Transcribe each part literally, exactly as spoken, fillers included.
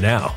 now. Now.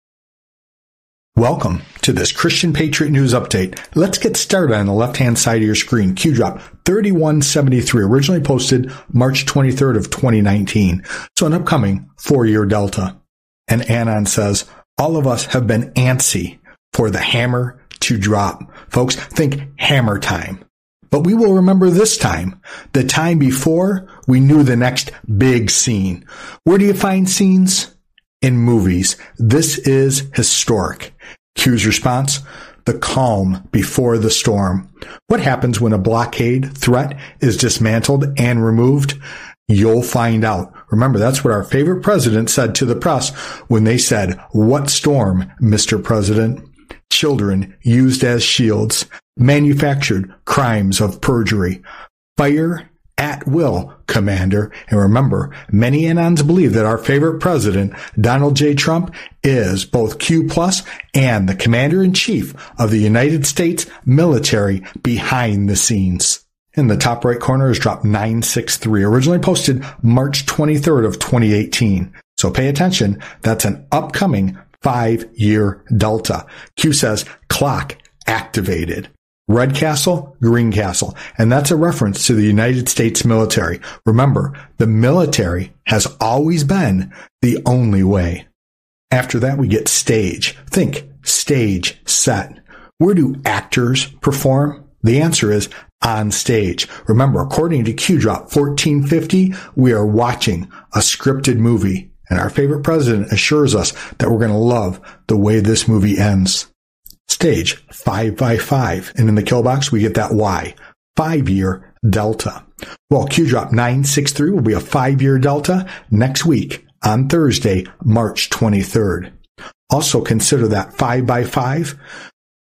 Welcome to this Christian Patriot News Update. Let's get started on the left-hand side of your screen. Q drop thirty-one seventy-three, originally posted March twenty-third of twenty nineteen. So an upcoming four-year delta. And Anon says, all of us have been antsy for the hammer to drop. Folks, think hammer time. But we will remember this time, the time before we knew the next big scene. Where do you find scenes? In movies. This is historic. Q's response, the calm before the storm. What happens when a blockade threat is dismantled and removed? You'll find out. Remember, that's what our favorite president said to the press when they said, "What storm, Mister President?" Children used as shields, manufactured crimes of perjury, fire at will, Commander. And remember, many Anons believe that our favorite president, Donald J. Trump, is both Q plus and the commander-in-chief of the United States military behind the scenes. In the top right corner is drop nine sixty-three, originally posted March twenty-third of twenty eighteen. So pay attention, that's an upcoming five-year delta. Q says, clock activated. Red Castle, Green Castle. And that's a reference to the United States military. Remember, the military has always been the only way. After that, we get stage. Think stage set. Where do actors perform? The answer is on stage. Remember, according to Q drop fourteen fifty, we are watching a scripted movie. And our favorite president assures us that we're going to love the way this movie ends. Stage five by five. And in the kill box, we get that Y. Five-year delta. Well, Q drop nine sixty-three will be a five-year delta next week on Thursday, March twenty-third. Also consider that five by five.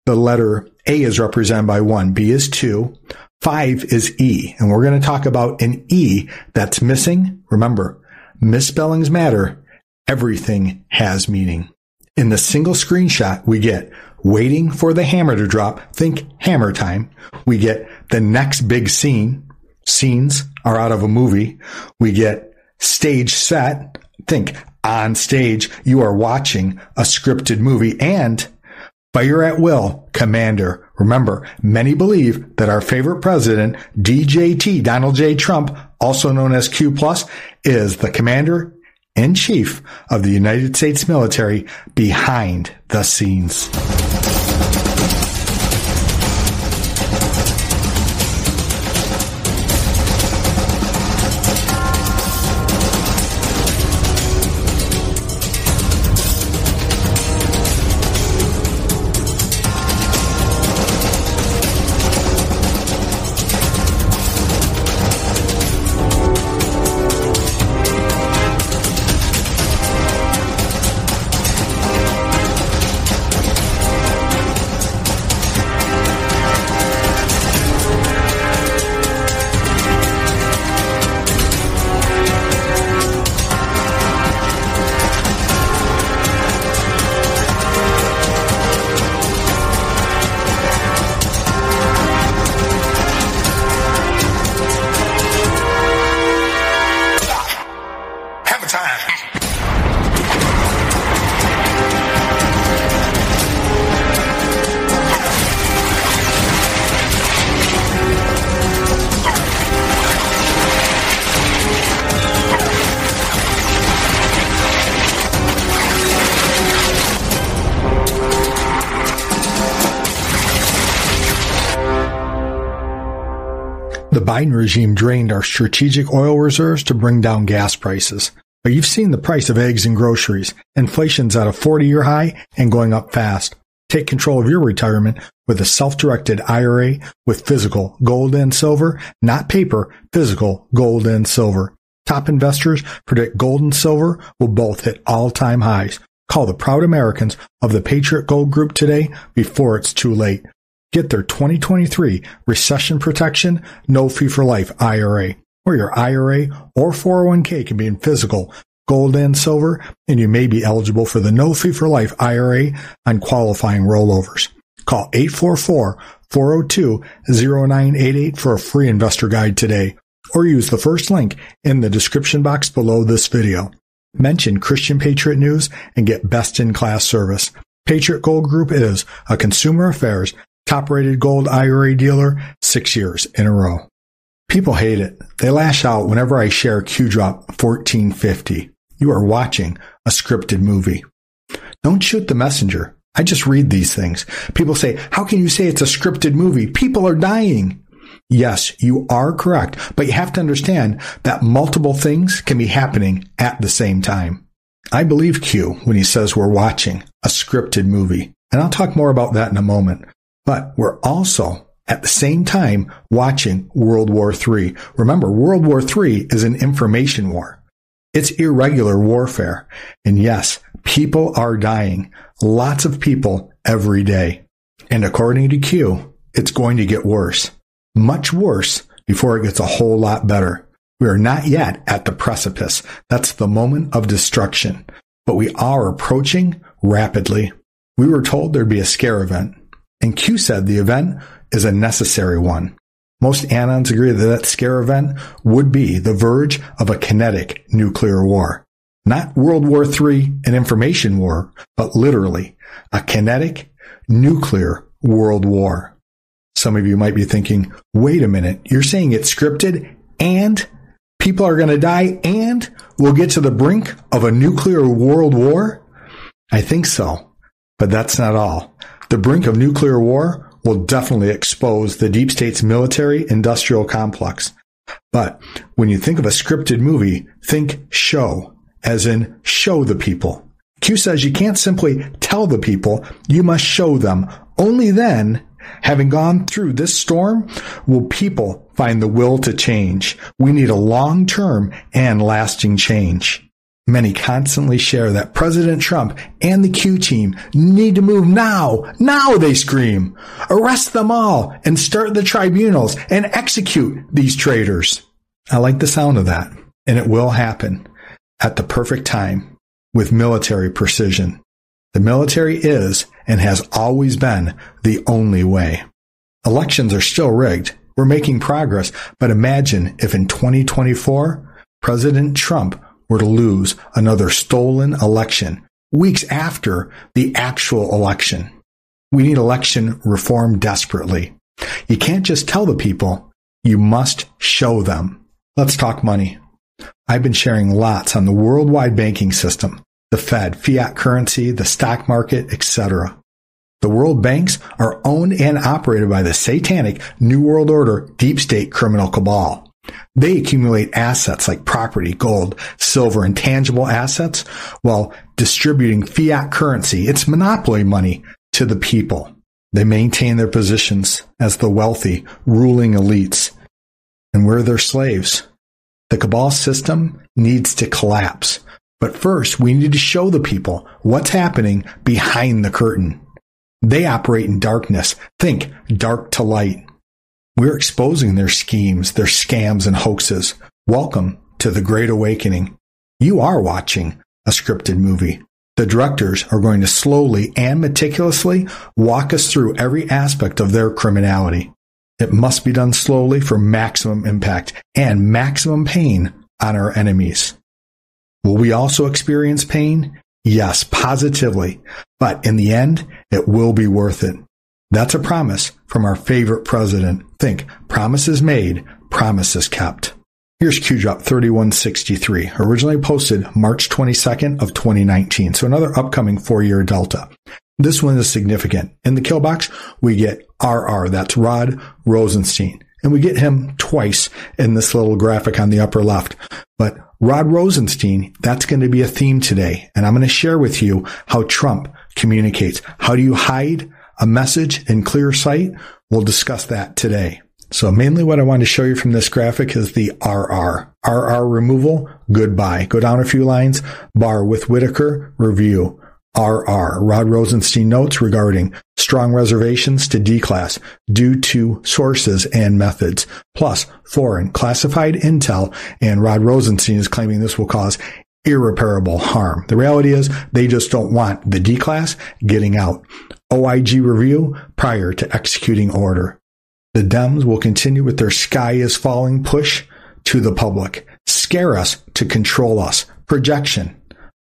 The letter A is represented by one. B is two. five is E. And we're going to talk about an E that's missing. Remember, misspellings matter. Everything has meaning. In the single screenshot, we get waiting for the hammer to drop. Think hammer time. We get the next big scene. Scenes are out of a movie. We get stage set. Think on stage. You are watching a scripted movie. And fire at will, commander. Remember, many believe that our favorite president, D J T, Donald J. Trump, also known as Q plus, is the commander-in-chief of the United States military behind the scenes. Biden regime drained our strategic oil reserves to bring down gas prices. But you've seen the price of eggs and groceries. Inflation's at a forty-year high and going up fast. Take control of your retirement with a self-directed I R A with physical gold and silver, not paper, physical gold and silver. Top investors predict gold and silver will both hit all-time highs. Call the proud Americans of the Patriot Gold Group today before it's too late. Get their twenty twenty-three Recession Protection No Fee for Life I R A, where your I R A or four oh one k can be in physical, gold and silver, and you may be eligible for the No Fee for Life I R A on qualifying rollovers. Call eight four four, four oh two, oh nine eight eight for a free investor guide today, or use the first link in the description box below this video. Mention Christian Patriot News and get best-in-class service. Patriot Gold Group is a Consumer Affairs top-rated gold I R A dealer six years in a row. People hate it. They lash out whenever I share Q Drop fourteen fifty. You are watching a scripted movie. Don't shoot the messenger. I just read these things. People say, how can you say it's a scripted movie? People are dying. Yes, you are correct, but you have to understand that multiple things can be happening at the same time. I believe Q when he says we're watching a scripted movie, and I'll talk more about that in a moment. But we're also, at the same time, watching World War Three. Remember, World War Three is an information war. It's irregular warfare. And yes, people are dying. Lots of people every day. And according to Q, it's going to get worse. Much worse before it gets a whole lot better. We are not yet at the precipice. That's the moment of destruction. But we are approaching rapidly. We were told there'd be a scare event, and Q said the event is a necessary one. Most anons agree that that scare event would be the verge of a kinetic nuclear war. Not World War Three, an information war, but literally a kinetic nuclear world war. Some of you might be thinking, wait a minute, you're saying it's scripted and people are going to die and we'll get to the brink of a nuclear world war? I think so, but that's not all. The brink of nuclear war will definitely expose the deep state's military-industrial complex. But when you think of a scripted movie, think show, as in show the people. Q says you can't simply tell the people, you must show them. Only then, having gone through this storm, will people find the will to change. We need a long-term and lasting change. Many constantly share that President Trump and the Q team need to move now. Now, they scream. Arrest them all and start the tribunals and execute these traitors. I like the sound of that, and it will happen at the perfect time with military precision. The military is and has always been the only way. Elections are still rigged. We're making progress, but imagine if in twenty twenty-four, President Trump were to lose another stolen election weeks after the actual election. We need election reform desperately. You can't just tell the people, you must show them. Let's talk money. I've been sharing lots on the worldwide banking system, the Fed, fiat currency, the stock market, et cetera. The world banks are owned and operated by the satanic New World Order deep state criminal cabal. They accumulate assets like property, gold, silver, and tangible assets while distributing fiat currency, its monopoly money, to the people. They maintain their positions as the wealthy, ruling elites, and we're their slaves. The cabal system needs to collapse. But first, we need to show the people what's happening behind the curtain. They operate in darkness. Think dark to light. We're exposing their schemes, their scams, and hoaxes. Welcome to the Great Awakening. You are watching a scripted movie. The directors are going to slowly and meticulously walk us through every aspect of their criminality. It must be done slowly for maximum impact and maximum pain on our enemies. Will we also experience pain? Yes, positively. But in the end, it will be worth it. That's a promise from our favorite president. Think, promises made, promises kept. Here's Q Drop thirty-one sixty-three, originally posted March twenty-second of twenty nineteen, so another upcoming four-year delta. This one is significant. In the kill box, we get R R, that's Rod Rosenstein, and we get him twice in this little graphic on the upper left. But Rod Rosenstein, that's going to be a theme today, and I'm going to share with you how Trump communicates. How do you hide a message in clear sight? We'll discuss that today. So mainly what I want to show you from this graphic is the R R. R R removal, goodbye. Go down a few lines, Barr with Whitaker, review. R R. Rod Rosenstein notes regarding strong reservations to D-class due to sources and methods, plus foreign classified intel, and Rod Rosenstein is claiming this will cause irreparable harm. The reality is they just don't want the D-class getting out. O I G review prior to executing order. The Dems will continue with their sky is falling push to the public. Scare us to control us. Projection.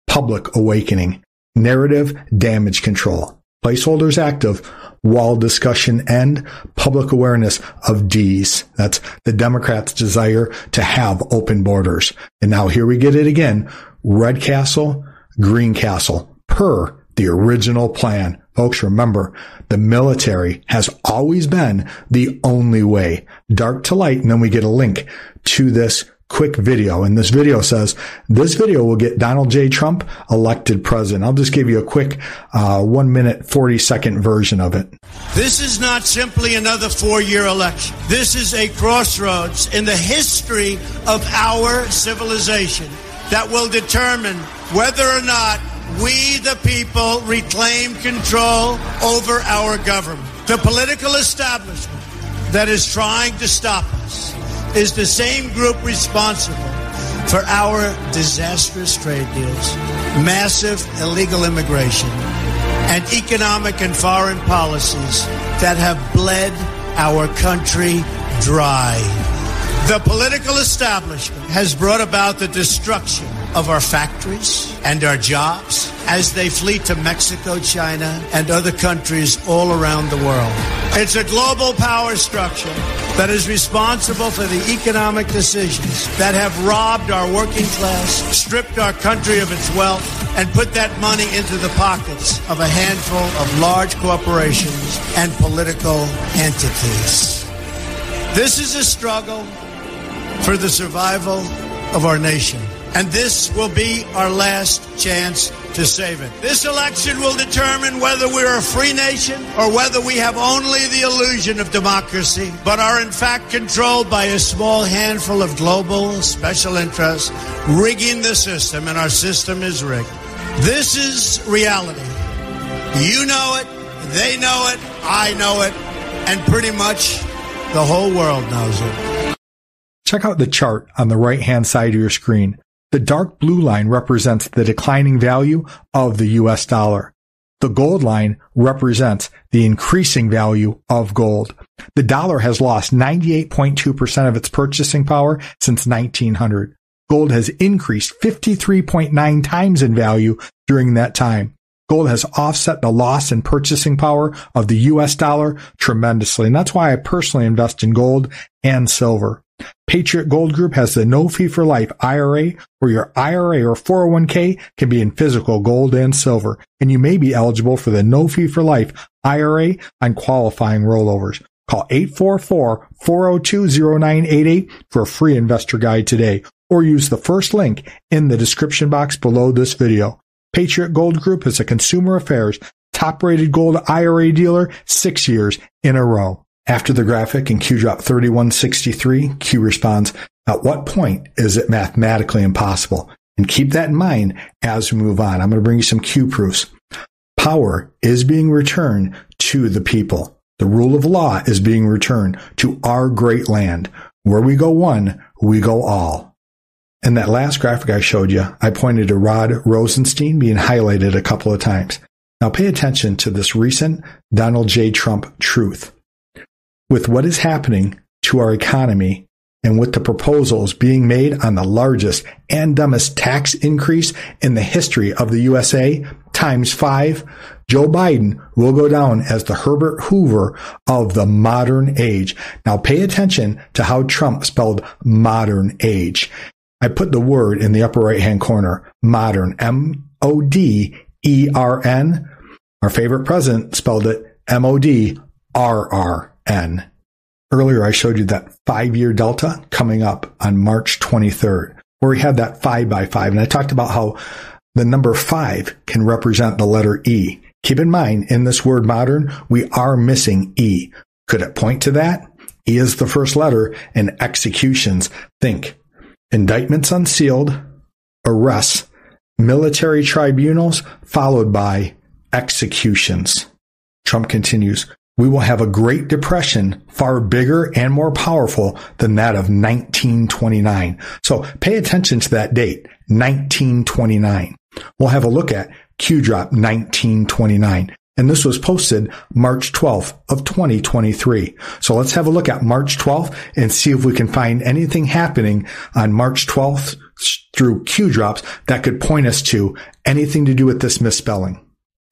Public awakening. Narrative damage control. Placeholders active. Wall discussion end. Public awareness of D's. That's the Democrats' desire to have open borders. And now here we get it again. Red Castle, Green Castle. Per the original plan. Folks, remember, the military has always been the only way. Dark to light, and then we get a link to this quick video. And this video says, this video will get Donald J. Trump elected president. I'll just give you a quick uh, one minute, forty second version of it. This is not simply another four-year election. This is a crossroads in the history of our civilization that will determine whether or not we, the people, reclaim control over our government. The political establishment that is trying to stop us is the same group responsible for our disastrous trade deals, massive illegal immigration, and economic and foreign policies that have bled our country dry. The political establishment has brought about the destruction of our factories and our jobs as they flee to Mexico, China, and other countries all around the world. It's a global power structure that is responsible for the economic decisions that have robbed our working class, stripped our country of its wealth, and put that money into the pockets of a handful of large corporations and political entities. This is a struggle for the survival of our nation. And this will be our last chance to save it. This election will determine whether we're a free nation or whether we have only the illusion of democracy, but are in fact controlled by a small handful of global special interests rigging the system, and our system is rigged. This is reality. You know it, they know it, I know it, and pretty much the whole world knows it. Check out the chart on the right-hand side of your screen. The dark blue line represents the declining value of the U S dollar. The gold line represents the increasing value of gold. The dollar has lost ninety-eight point two percent of its purchasing power since nineteen hundred. Gold has increased fifty-three point nine times in value during that time. Gold has offset the loss in purchasing power of the U S dollar tremendously, and that's why I personally invest in gold and silver. Patriot Gold Group has the No Fee for Life I R A, where your I R A or four oh one k can be in physical gold and silver, and you may be eligible for the No Fee for Life I R A on qualifying rollovers. Call eight four four, four oh two, oh nine eight eight for a free investor guide today, or use the first link in the description box below this video. Patriot Gold Group is a Consumer Affairs top-rated gold I R A dealer six years in a row. After the graphic in Q drop thirty-one sixty-three, Q responds, at what point is it mathematically impossible? And keep that in mind as we move on. I'm going to bring you some Q proofs. Power is being returned to the people. The rule of law is being returned to our great land. Where we go one, we go all. In that last graphic I showed you, I pointed to Rod Rosenstein being highlighted a couple of times. Now pay attention to this recent Donald J. Trump truth. With what is happening to our economy and with the proposals being made on the largest and dumbest tax increase in the history of the U S A, times five, Joe Biden will go down as the Herbert Hoover of the modern age. Now pay attention to how Trump spelled modern age. I put the word in the upper right-hand corner, modern, M O D E R N. Our favorite president spelled it M O D R R. N. Earlier, I showed you that five-year delta coming up on March twenty-third, where we had that five by five. And I talked about how the number five can represent the letter E. Keep in mind, in this word modern, we are missing E. Could it point to that? E is the first letter in executions. Think indictments unsealed, arrests, military tribunals, followed by executions. Trump continues, we will have a Great Depression far bigger and more powerful than that of nineteen twenty-nine. So pay attention to that date, nineteen twenty-nine. We'll have a look at Q Drop nineteen twenty-nine. And this was posted March twelfth of twenty twenty-three. So let's have a look at March twelfth and see if we can find anything happening on March twelfth through Q Drops that could point us to anything to do with this misspelling.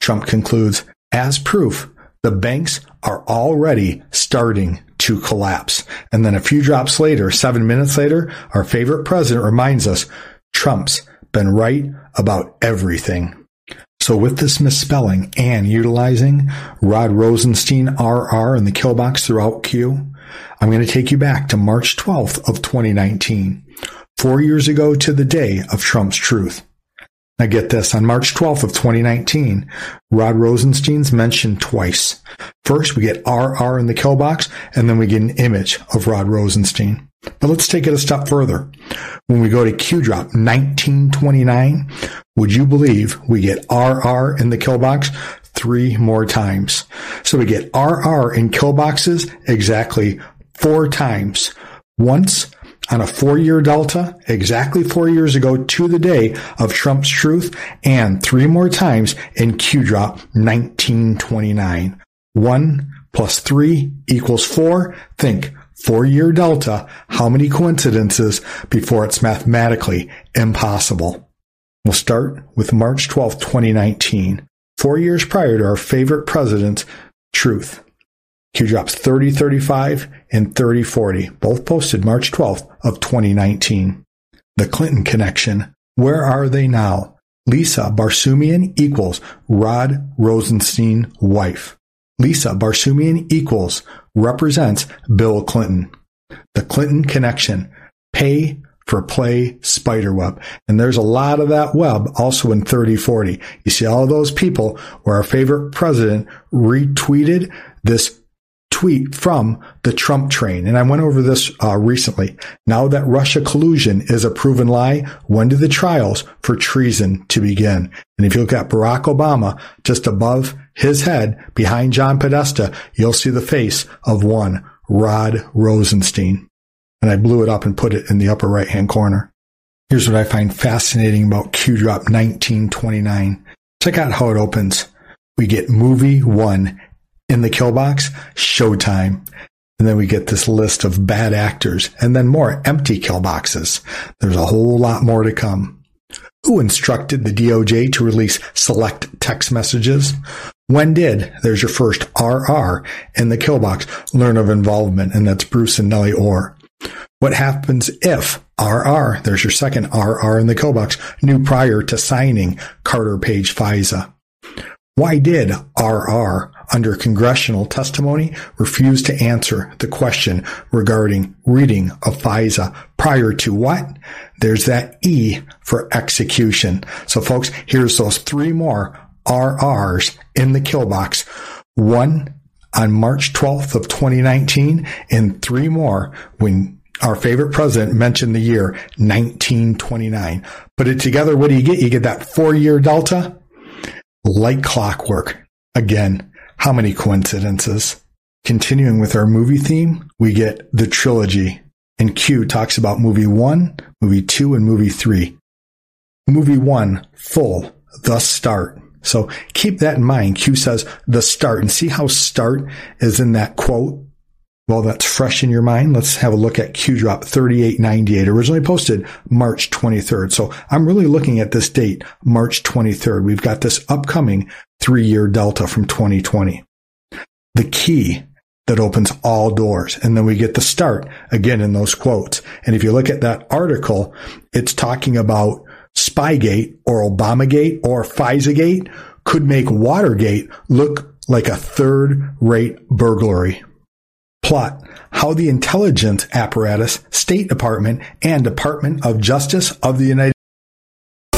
Trump concludes, as proof, the banks are already starting to collapse. And then a few drops later, seven minutes later, our favorite president reminds us, Trump's been right about everything. So with this misspelling and utilizing Rod Rosenstein, R R, and the kill box throughout Q, I'm going to take you back to March twelfth of twenty nineteen, four years ago to the day of Trump's truth. Now get this, on March twelfth of twenty nineteen, Rod Rosenstein's mentioned twice. First, we get R R in the kill box, and then we get an image of Rod Rosenstein. But let's take it a step further. When we go to Q Drop nineteen twenty-nine, would you believe we get R R in the kill box three more times? So we get R R in kill boxes exactly four times. Once on a four-year delta, exactly four years ago to the day of Trump's truth, and three more times in Q Drop nineteen twenty-nine. One plus three equals four. Think four-year delta. How many coincidences before it's mathematically impossible? We'll start with March twelfth, twenty nineteen, four years prior to our favorite president's truth. Q Drops thirty thirty-five and thirty forty, both posted March twelfth of twenty nineteen. The Clinton Connection, where are they now? Lisa Barsoomian equals Rod Rosenstein wife. Lisa Barsoomian equals represents Bill Clinton. The Clinton Connection, pay for play spiderweb. And there's a lot of that web also in thirty forty. You see all those people where our favorite president retweeted this tweet from the Trump train. And I went over this uh, recently. Now that Russia collusion is a proven lie, when do the trials for treason to begin? And if you look at Barack Obama, just above his head, behind John Podesta, you'll see the face of one Rod Rosenstein. And I blew it up and put it in the upper right-hand corner. Here's what I find fascinating about Q Drop nineteen twenty-nine. Check out how it opens. We get movie one. In the kill box, Showtime. And then we get this list of bad actors and then more empty kill boxes. There's a whole lot more to come. Who instructed the D O J to release select text messages? When did, there's your first R R in the kill box, learn of involvement, and that's Bruce and Nellie Ohr. What happens if R R, there's your second R R in the kill box, knew prior to signing Carter Page FISA? Why did R R, under congressional testimony, refuse to answer the question regarding reading of FISA prior to what? There's that E for execution. So folks, here's those three more R Rs in the kill box. One on March twelfth of twenty nineteen and three more when our favorite president mentioned the year nineteen twenty-nine. Put it together, what do you get? You get that four-year delta. Like clockwork. Again, how many coincidences? Continuing with our movie theme, we get the trilogy. And Q talks about movie one, movie two, and movie three. Movie one, full, the start. So keep that in mind. Q says the start. And see how start is in that quote? Well, that's fresh in your mind. Let's have a look at Q Drop thirty-eight ninety-eight, originally posted March twenty-third. So I'm really looking at this date, March twenty-third. We've got this upcoming three-year delta from twenty twenty. The key that opens all doors. And then we get the start again in those quotes. And if you look at that article, it's talking about Spygate or Obamagate or FISAgate could make Watergate look like a third-rate burglary. Plot, how the intelligence apparatus, State Department, and Department of Justice of the United States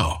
Now.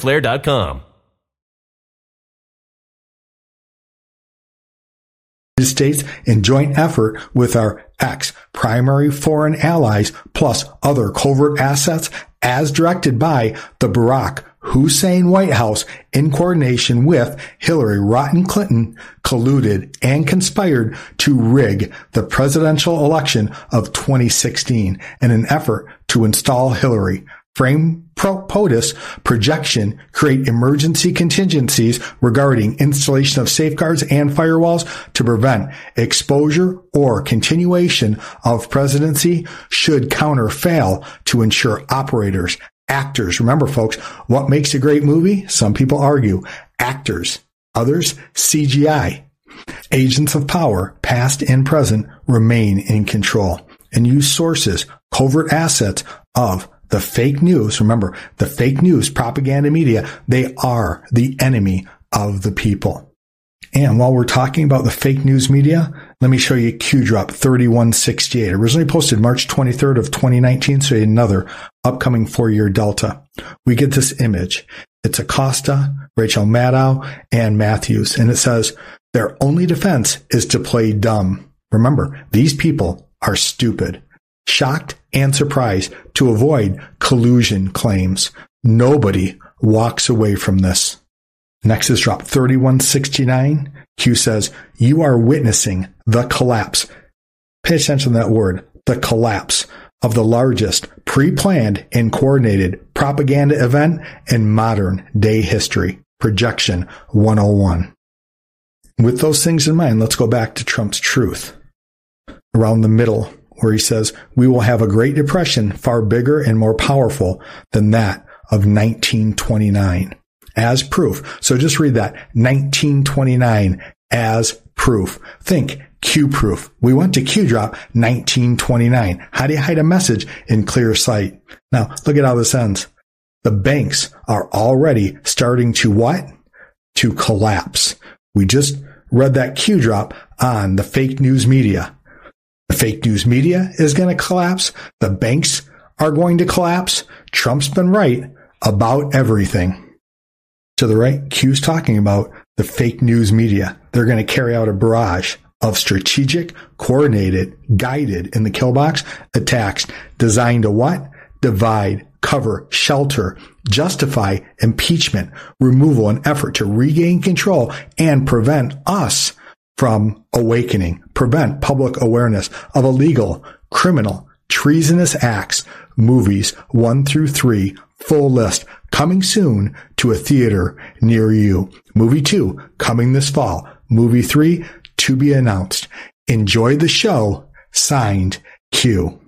flare dot com. United States in joint effort with our ex primary foreign allies plus other covert assets as directed by the Barack Hussein White House in coordination with Hillary Rodham Clinton colluded and conspired to rig the presidential election of twenty sixteen in an effort to install Hillary. Frame POTUS projection, create emergency contingencies regarding installation of safeguards and firewalls to prevent exposure or continuation of presidency should counter fail to ensure operators, actors. Remember, folks, what makes a great movie? Some people argue actors, others C G I. Agents of power, past and present, remain in control and use sources, covert assets of the fake news, remember, the fake news, propaganda media, they are the enemy of the people. And while we're talking about the fake news media, let me show you Q Drop thirty-one sixty-eight, originally posted March twenty-third of twenty nineteen, so another upcoming four-year delta. We get this image. It's Acosta, Rachel Maddow, and Matthews, and it says, their only defense is to play dumb. Remember, these people are stupid. Shocked and surprised to avoid collusion claims. Nobody walks away from this. Next is drop thirty-one sixty-nine. Q says, you are witnessing the collapse. Pay attention to that word, the collapse of the largest pre-planned and coordinated propaganda event in modern day history. Projection one oh one. With those things in mind, let's go back to Trump's truth. Around the middle where he says, we will have a Great Depression far bigger and more powerful than that of nineteen twenty-nine as proof. So just read that, nineteen twenty-nine as proof. Think Q proof. We went to Q drop nineteen twenty-nine. How do you hide a message in clear sight? Now look at how this ends. The banks are already starting to what? To collapse. We just read that Q drop on the fake news media. The fake news media is going to collapse. The banks are going to collapse. Trump's been right about everything. To the right, Q's talking about the fake news media. They're going to carry out a barrage of strategic, coordinated, guided in the kill box attacks designed to what? Divide, cover, shelter, justify impeachment, removal, and effort to regain control and prevent us from awakening, prevent public awareness of illegal, criminal, treasonous acts, movies one through three, full list, coming soon to a theater near you. Movie two, coming this fall. Movie three, to be announced. Enjoy the show, signed Q.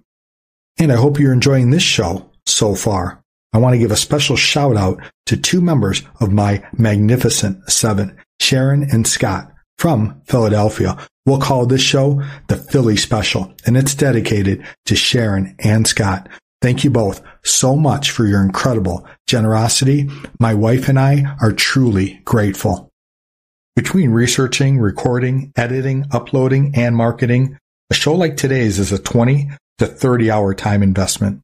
And I hope you're enjoying this show so far. I want to give a special shout out to two members of my Magnificent Seven, Sharon and Scott from Philadelphia. We'll call this show the Philly Special, and it's dedicated to Sharon and Scott. Thank you both so much for your incredible generosity. My wife and I are truly grateful. Between researching, recording, editing, uploading, and marketing, a show like today's is a twenty to thirty hour time investment.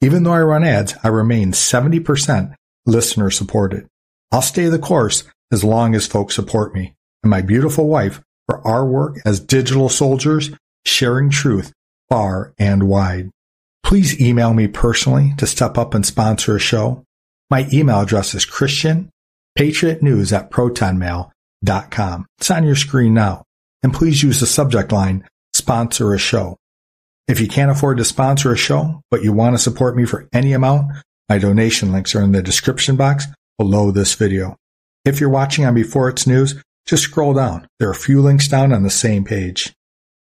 Even though I run ads, I remain seventy percent listener supported. I'll stay the course as long as folks support me and my beautiful wife for our work as digital soldiers, sharing truth far and wide. Please email me personally to step up and sponsor a show. My email address is christian patriot news at proton mail dot com. It's on your screen now. And please use the subject line, sponsor a show. If you can't afford to sponsor a show, but you want to support me for any amount, my donation links are in the description box below this video. If you're watching on Before It's News, just scroll down. There are a few links down on the same page.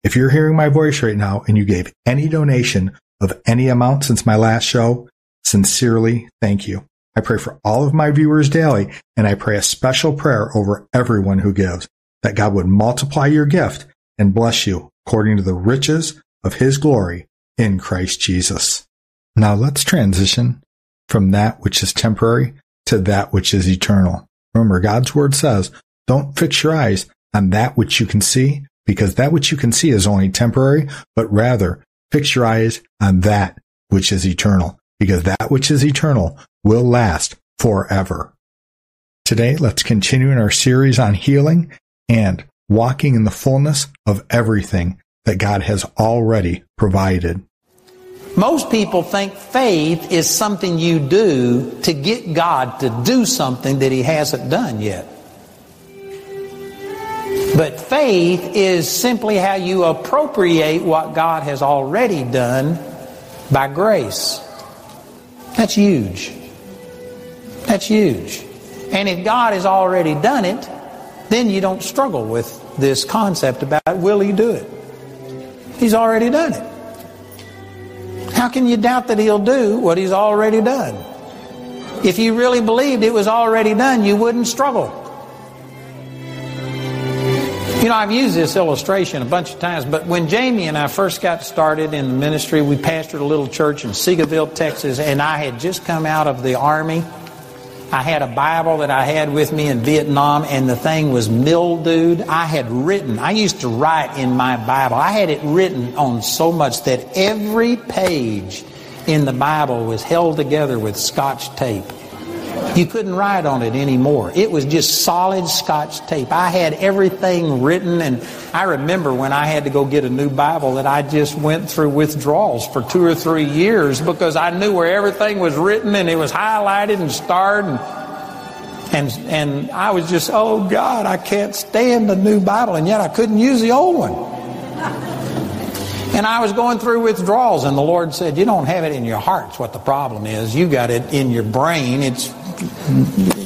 If you're hearing my voice right now and you gave any donation of any amount since my last show, sincerely, thank you. I pray for all of my viewers daily, and I pray a special prayer over everyone who gives, that God would multiply your gift and bless you according to the riches of his glory in Christ Jesus. Now let's transition from that which is temporary to that which is eternal. Remember, God's word says, don't fix your eyes on that which you can see, because that which you can see is only temporary, but rather fix your eyes on that which is eternal, because that which is eternal will last forever. Today, let's continue in our series on healing and walking in the fullness of everything that God has already provided. Most people think faith is something you do to get God to do something that he hasn't done yet. But faith is simply how you appropriate what God has already done by grace. That's huge. That's huge. And if God has already done it, then you don't struggle with this concept about will he do it? He's already done it. How can you doubt that he'll do what he's already done? If you really believed it was already done, you wouldn't struggle. You know, I've used this illustration a bunch of times, but when Jamie and I first got started in the ministry, we pastored a little church in Seagoville, Texas, and I had just come out of the Army. I had a Bible that I had with me in Vietnam, and the thing was mildewed. I had written, I used to write in my Bible. I had it written on so much that every page in the Bible was held together with Scotch tape. You couldn't write on it anymore. It was just solid Scotch tape. I had everything written, and I remember when I had to go get a new Bible that I just went through withdrawals for two or three years because I knew where everything was written and it was highlighted and starred, and and, and I was just, oh God, I can't stand the new Bible, and yet I couldn't use the old one. And I was going through withdrawals, and the Lord said, you don't have it in your heart's what the problem is. You got it in your brain. It's,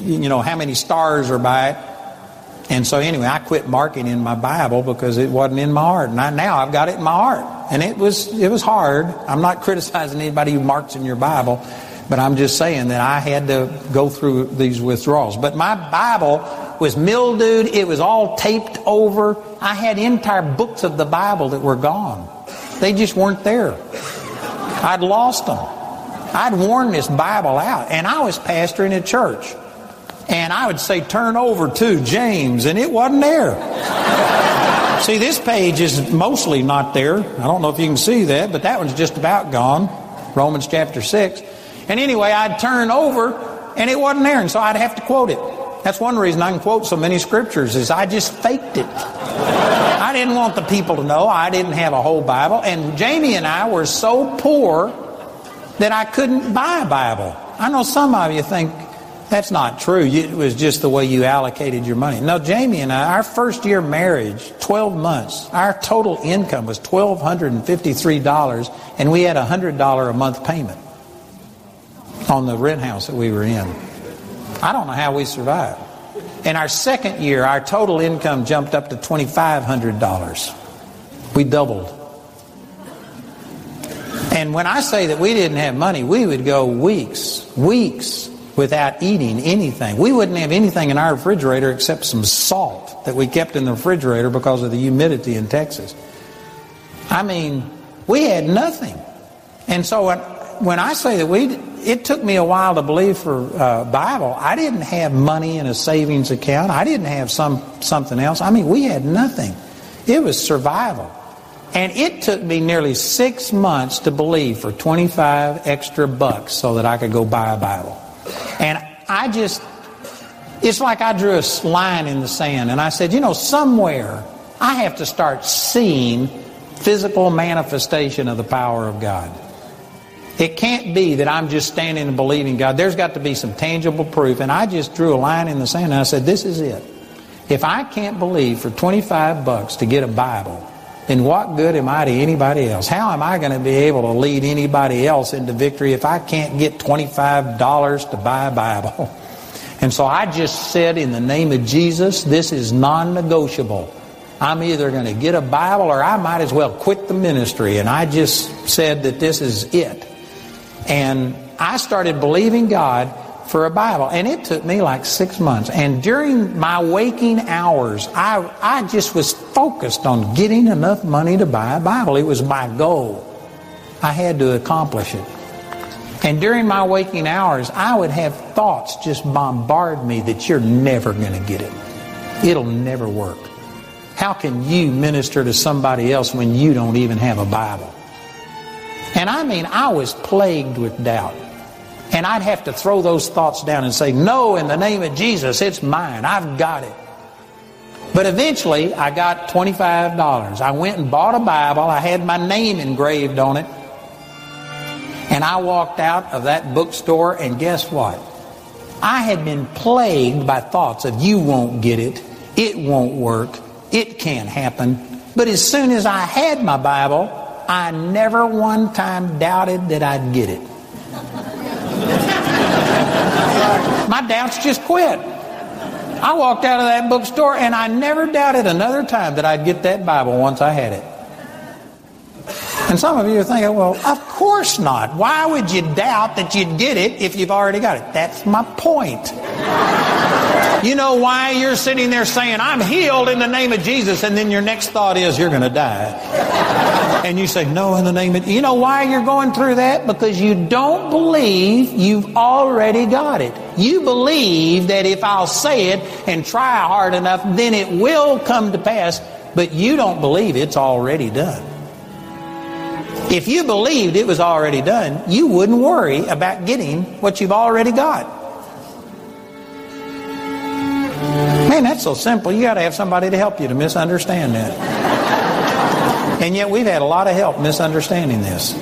you know, how many stars are by it. And so anyway, I quit marking in my Bible because it wasn't in my heart. And I, now I've got it in my heart. And it was it was hard. I'm not criticizing anybody who marks in your Bible, but I'm just saying that I had to go through these withdrawals. But my Bible was mildewed. It was all taped over. I had entire books of the Bible that were gone. They just weren't there. I'd lost them. I'd worn this Bible out. And I was pastoring a church. And I would say, turn over to James. And it wasn't there. See, this page is mostly not there. I don't know if you can see that, but that one's just about gone. Romans chapter six. And anyway, I'd turn over, and it wasn't there, and so I'd have to quote it. That's one reason I can quote so many scriptures, is I just faked it. I didn't want the people to know I didn't have a whole Bible. And Jamie and I were so poor that I couldn't buy a Bible. I know some of you think, that's not true. It was just the way you allocated your money. No, Jamie and I, our first year marriage, twelve months, our total income was one thousand two hundred fifty-three dollars, and we had a one hundred dollars a month payment on the rent house that we were in. I don't know how we survived. In our second year, our total income jumped up to two thousand five hundred dollars. We doubled. And when I say that we didn't have money, we would go weeks, weeks, without eating anything. We wouldn't have anything in our refrigerator except some salt that we kept in the refrigerator because of the humidity in Texas. I mean, we had nothing. And so when, when I say that we, it took me a while to believe for uh, Bible, I didn't have money in a savings account. I didn't have some something else. I mean, we had nothing. It was survival. And it took me nearly six months to believe for twenty-five extra bucks so that I could go buy a Bible. And I just, it's like I drew a line in the sand and I said, you know, somewhere I have to start seeing physical manifestation of the power of God. It can't be that I'm just standing and believing God. There's got to be some tangible proof. And I just drew a line in the sand and I said, this is it. If I can't believe for twenty-five bucks to get a Bible, then what good am I to anybody else? How am I going to be able to lead anybody else into victory if I can't get twenty-five dollars to buy a Bible? And so I just said, in the name of Jesus, this is non-negotiable. I'm either going to get a Bible or I might as well quit the ministry. And I just said that this is it. And I started believing God for a Bible. And it took me like six months. And during my waking hours, I, I just was focused on getting enough money to buy a Bible. It was my goal. I had to accomplish it. And during my waking hours, I would have thoughts just bombard me that you're never going to get it. It'll never work. How can you minister to somebody else when you don't even have a Bible? And I mean, I was plagued with doubt. And I'd have to throw those thoughts down and say, no, in the name of Jesus, it's mine. I've got it. But eventually, I got twenty-five dollars. I went and bought a Bible. I had my name engraved on it. And I walked out of that bookstore, and guess what? I had been plagued by thoughts of, you won't get it. It won't work. It can't happen. But as soon as I had my Bible, I never one time doubted that I'd get it. My doubts just quit. I walked out of that bookstore and I never doubted another time that I'd get that Bible once I had it. And some of you are thinking, well, of course not. Why would you doubt that you'd get it if you've already got it? That's my point. You know why you're sitting there saying, I'm healed in the name of Jesus, and then your next thought is, you're going to die. And you say, no, in the name of... You know why you're going through that? Because you don't believe you've already got it. You believe that if I'll say it and try hard enough, then it will come to pass, but you don't believe it's already done. If you believed it was already done, you wouldn't worry about getting what you've already got. Man, that's so simple. You got to have somebody to help you to misunderstand that. And yet we've had a lot of help misunderstanding this.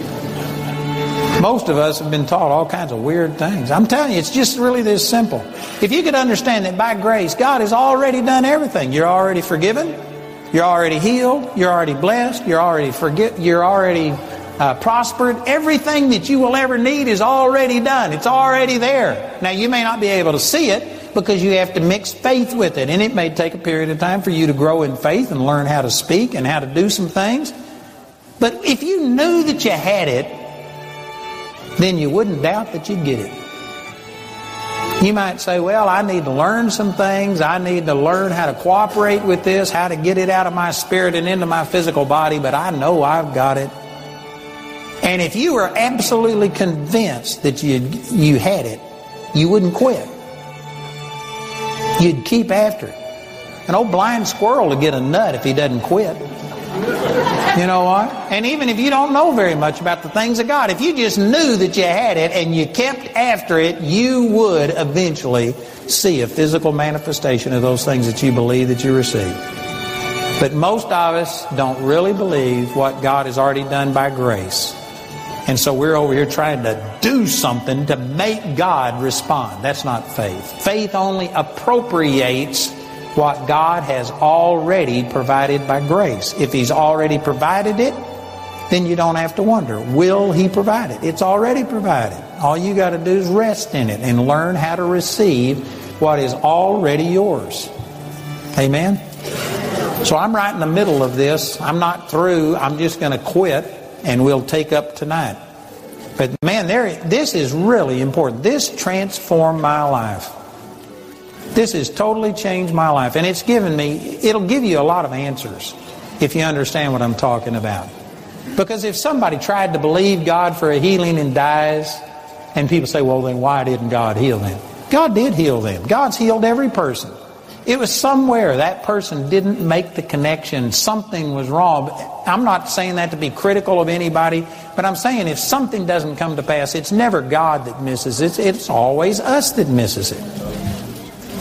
Most of us have been taught all kinds of weird things. I'm telling you, it's just really this simple. If you could understand that by grace, God has already done everything. You're already forgiven. You're already healed. You're already blessed. You're already forget. You're already uh, prospered. Everything that you will ever need is already done. It's already there. Now, you may not be able to see it, because you have to mix faith with it. And it may take a period of time for you to grow in faith and learn how to speak and how to do some things. But if you knew that you had it, then you wouldn't doubt that you'd get it. You might say, well, I need to learn some things. I need to learn how to cooperate with this, how to get it out of my spirit and into my physical body, but I know I've got it. And if you were absolutely convinced that you you had it, you wouldn't quit. You'd keep after it. An old blind squirrel would get a nut if he doesn't quit. You know what? And even if you don't know very much about the things of God, if you just knew that you had it and you kept after it, you would eventually see a physical manifestation of those things that you believe that you receive. But most of us don't really believe what God has already done by grace. And so we're over here trying to do something to make God respond. That's not faith. Faith only appropriates what God has already provided by grace. If He's already provided it, then you don't have to wonder, will He provide it? It's already provided. All you got to do is rest in it and learn how to receive what is already yours. Amen? So I'm right in the middle of this. I'm not through. I'm just going to quit, and we'll take up tonight. But man, there, this is really important. This transformed my life. This has totally changed my life, and it's given me, it'll give you a lot of answers if you understand what I'm talking about. Because if somebody tried to believe God for a healing and dies, and people say, well, then why didn't God heal them? God did heal them. God's healed every person. It was somewhere that person didn't make the connection. Something was wrong. I'm not saying that to be critical of anybody, but I'm saying if something doesn't come to pass, it's never God that misses it. It's always us that misses it.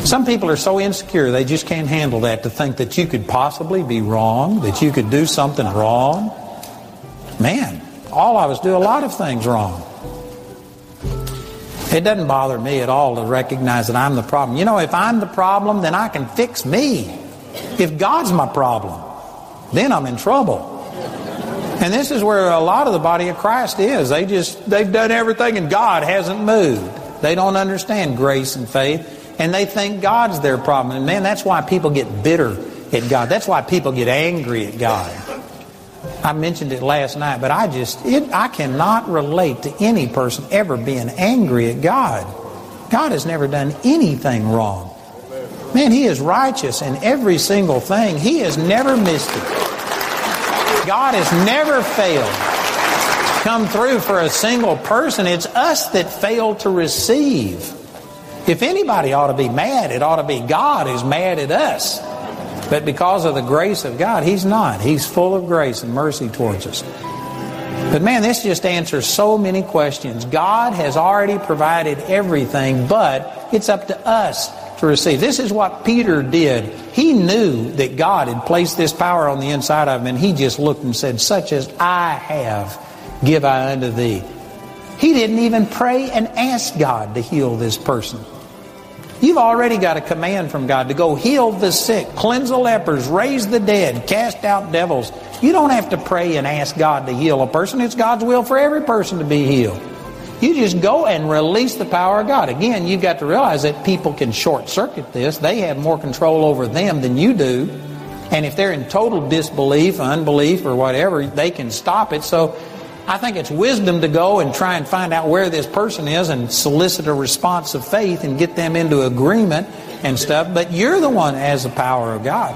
Some people are so insecure they just can't handle that, to think that you could possibly be wrong, that you could do something wrong. Man, all of us do a lot of things wrong. It doesn't bother me at all to recognize that I'm the problem. You know, if I'm the problem, then I can fix me. If God's my problem, then I'm in trouble. And this is where a lot of the body of Christ is. They just, they've done everything and God hasn't moved. They don't understand grace and faith. And they think God's their problem. And man, that's why people get bitter at God. That's why people get angry at God. I mentioned it last night, but I just, it, I cannot relate to any person ever being angry at God. God has never done anything wrong. Man, He is righteous in every single thing. He has never missed it. God has never failed. Come through for a single person. It's us that fail to receive. If anybody ought to be mad, it ought to be God who's mad at us. But because of the grace of God, He's not. He's full of grace and mercy towards us. But man, this just answers so many questions. God has already provided everything, but it's up to us to receive. This is what Peter did. He knew that God had placed this power on the inside of him, and he just looked and said, "Such as I have, give I unto thee." He didn't even pray and ask God to heal this person. You've already got a command from God to go heal the sick, cleanse the lepers, raise the dead, cast out devils. You don't have to pray and ask God to heal a person. It's God's will for every person to be healed. You just go and release the power of God. Again, you've got to realize that people can short-circuit this. They have more control over them than you do. And if they're in total disbelief, unbelief, or whatever, they can stop it. So I think it's wisdom to go and try and find out where this person is and solicit a response of faith and get them into agreement and stuff. But you're the one that has the power of God.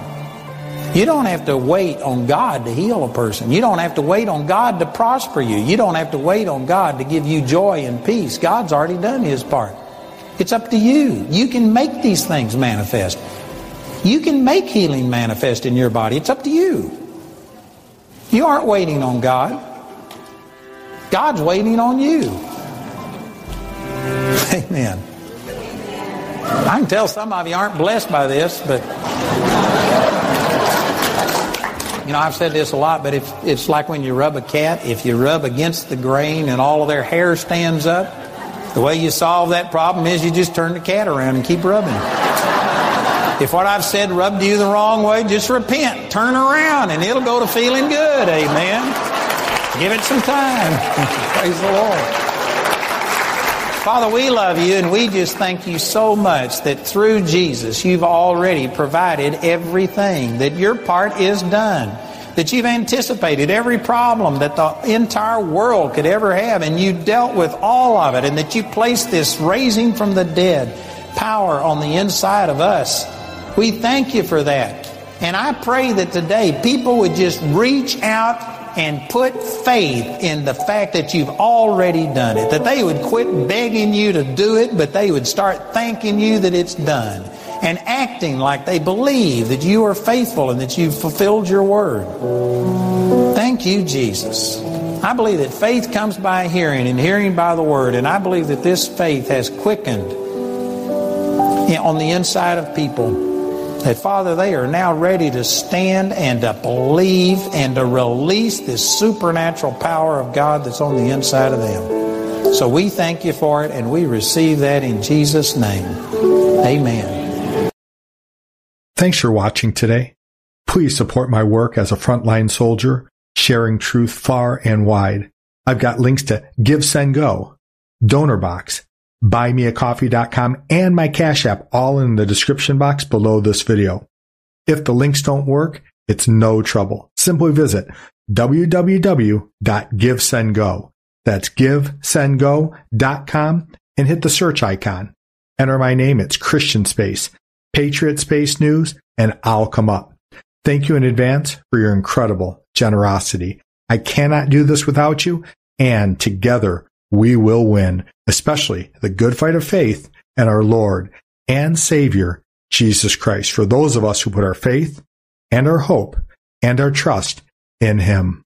You don't have to wait on God to heal a person. You don't have to wait on God to prosper you. You don't have to wait on God to give you joy and peace. God's already done His part. It's up to you. You can make these things manifest. You can make healing manifest in your body. It's up to you. You aren't waiting on God. God's waiting on you. Amen. I can tell some of you aren't blessed by this, but you know, I've said this a lot, but if, it's like when you rub a cat. If you rub against the grain and all of their hair stands up, the way you solve that problem is you just turn the cat around and keep rubbing. If what I've said rubbed you the wrong way, just repent, turn around, and it'll go to feeling good. Amen. Give it some time. Praise the Lord. Father, we love you, and we just thank you so much that through Jesus, you've already provided everything, that your part is done. that you've anticipated every problem that the entire world could ever have, and you dealt with all of it, and that you placed this raising from the dead power on the inside of us. We thank you for that. And I pray that today people would just reach out and put faith in the fact that you've already done it, that they would quit begging you to do it, but they would start thanking you that it's done and acting like they believe that you are faithful and that you've fulfilled your word. Thank you, Jesus. I believe that faith comes by hearing and hearing by the word, and I believe that this faith has quickened on the inside of people. That, Father, they are now ready to stand and to believe and to release this supernatural power of God that's on the inside of them. So we thank you for it, and we receive that in Jesus' name. Amen. Thanks for watching today. Please support my work as a frontline soldier, sharing truth far and wide. I've got links to Give, Send, Go, DonorBox, buy me a coffee dot com, and my Cash App, all in the description box below this video. If the links don't work, it's no trouble. Simply visit w w w dot give send go. That's give send go dot com, and hit the search icon. Enter my name. It's Christian Space, Patriot Space News, and I'll come up. Thank you in advance for your incredible generosity. I cannot do this without you, and together we will win, especially the good fight of faith and our Lord and Savior, Jesus Christ, for those of us who put our faith and our hope and our trust in Him.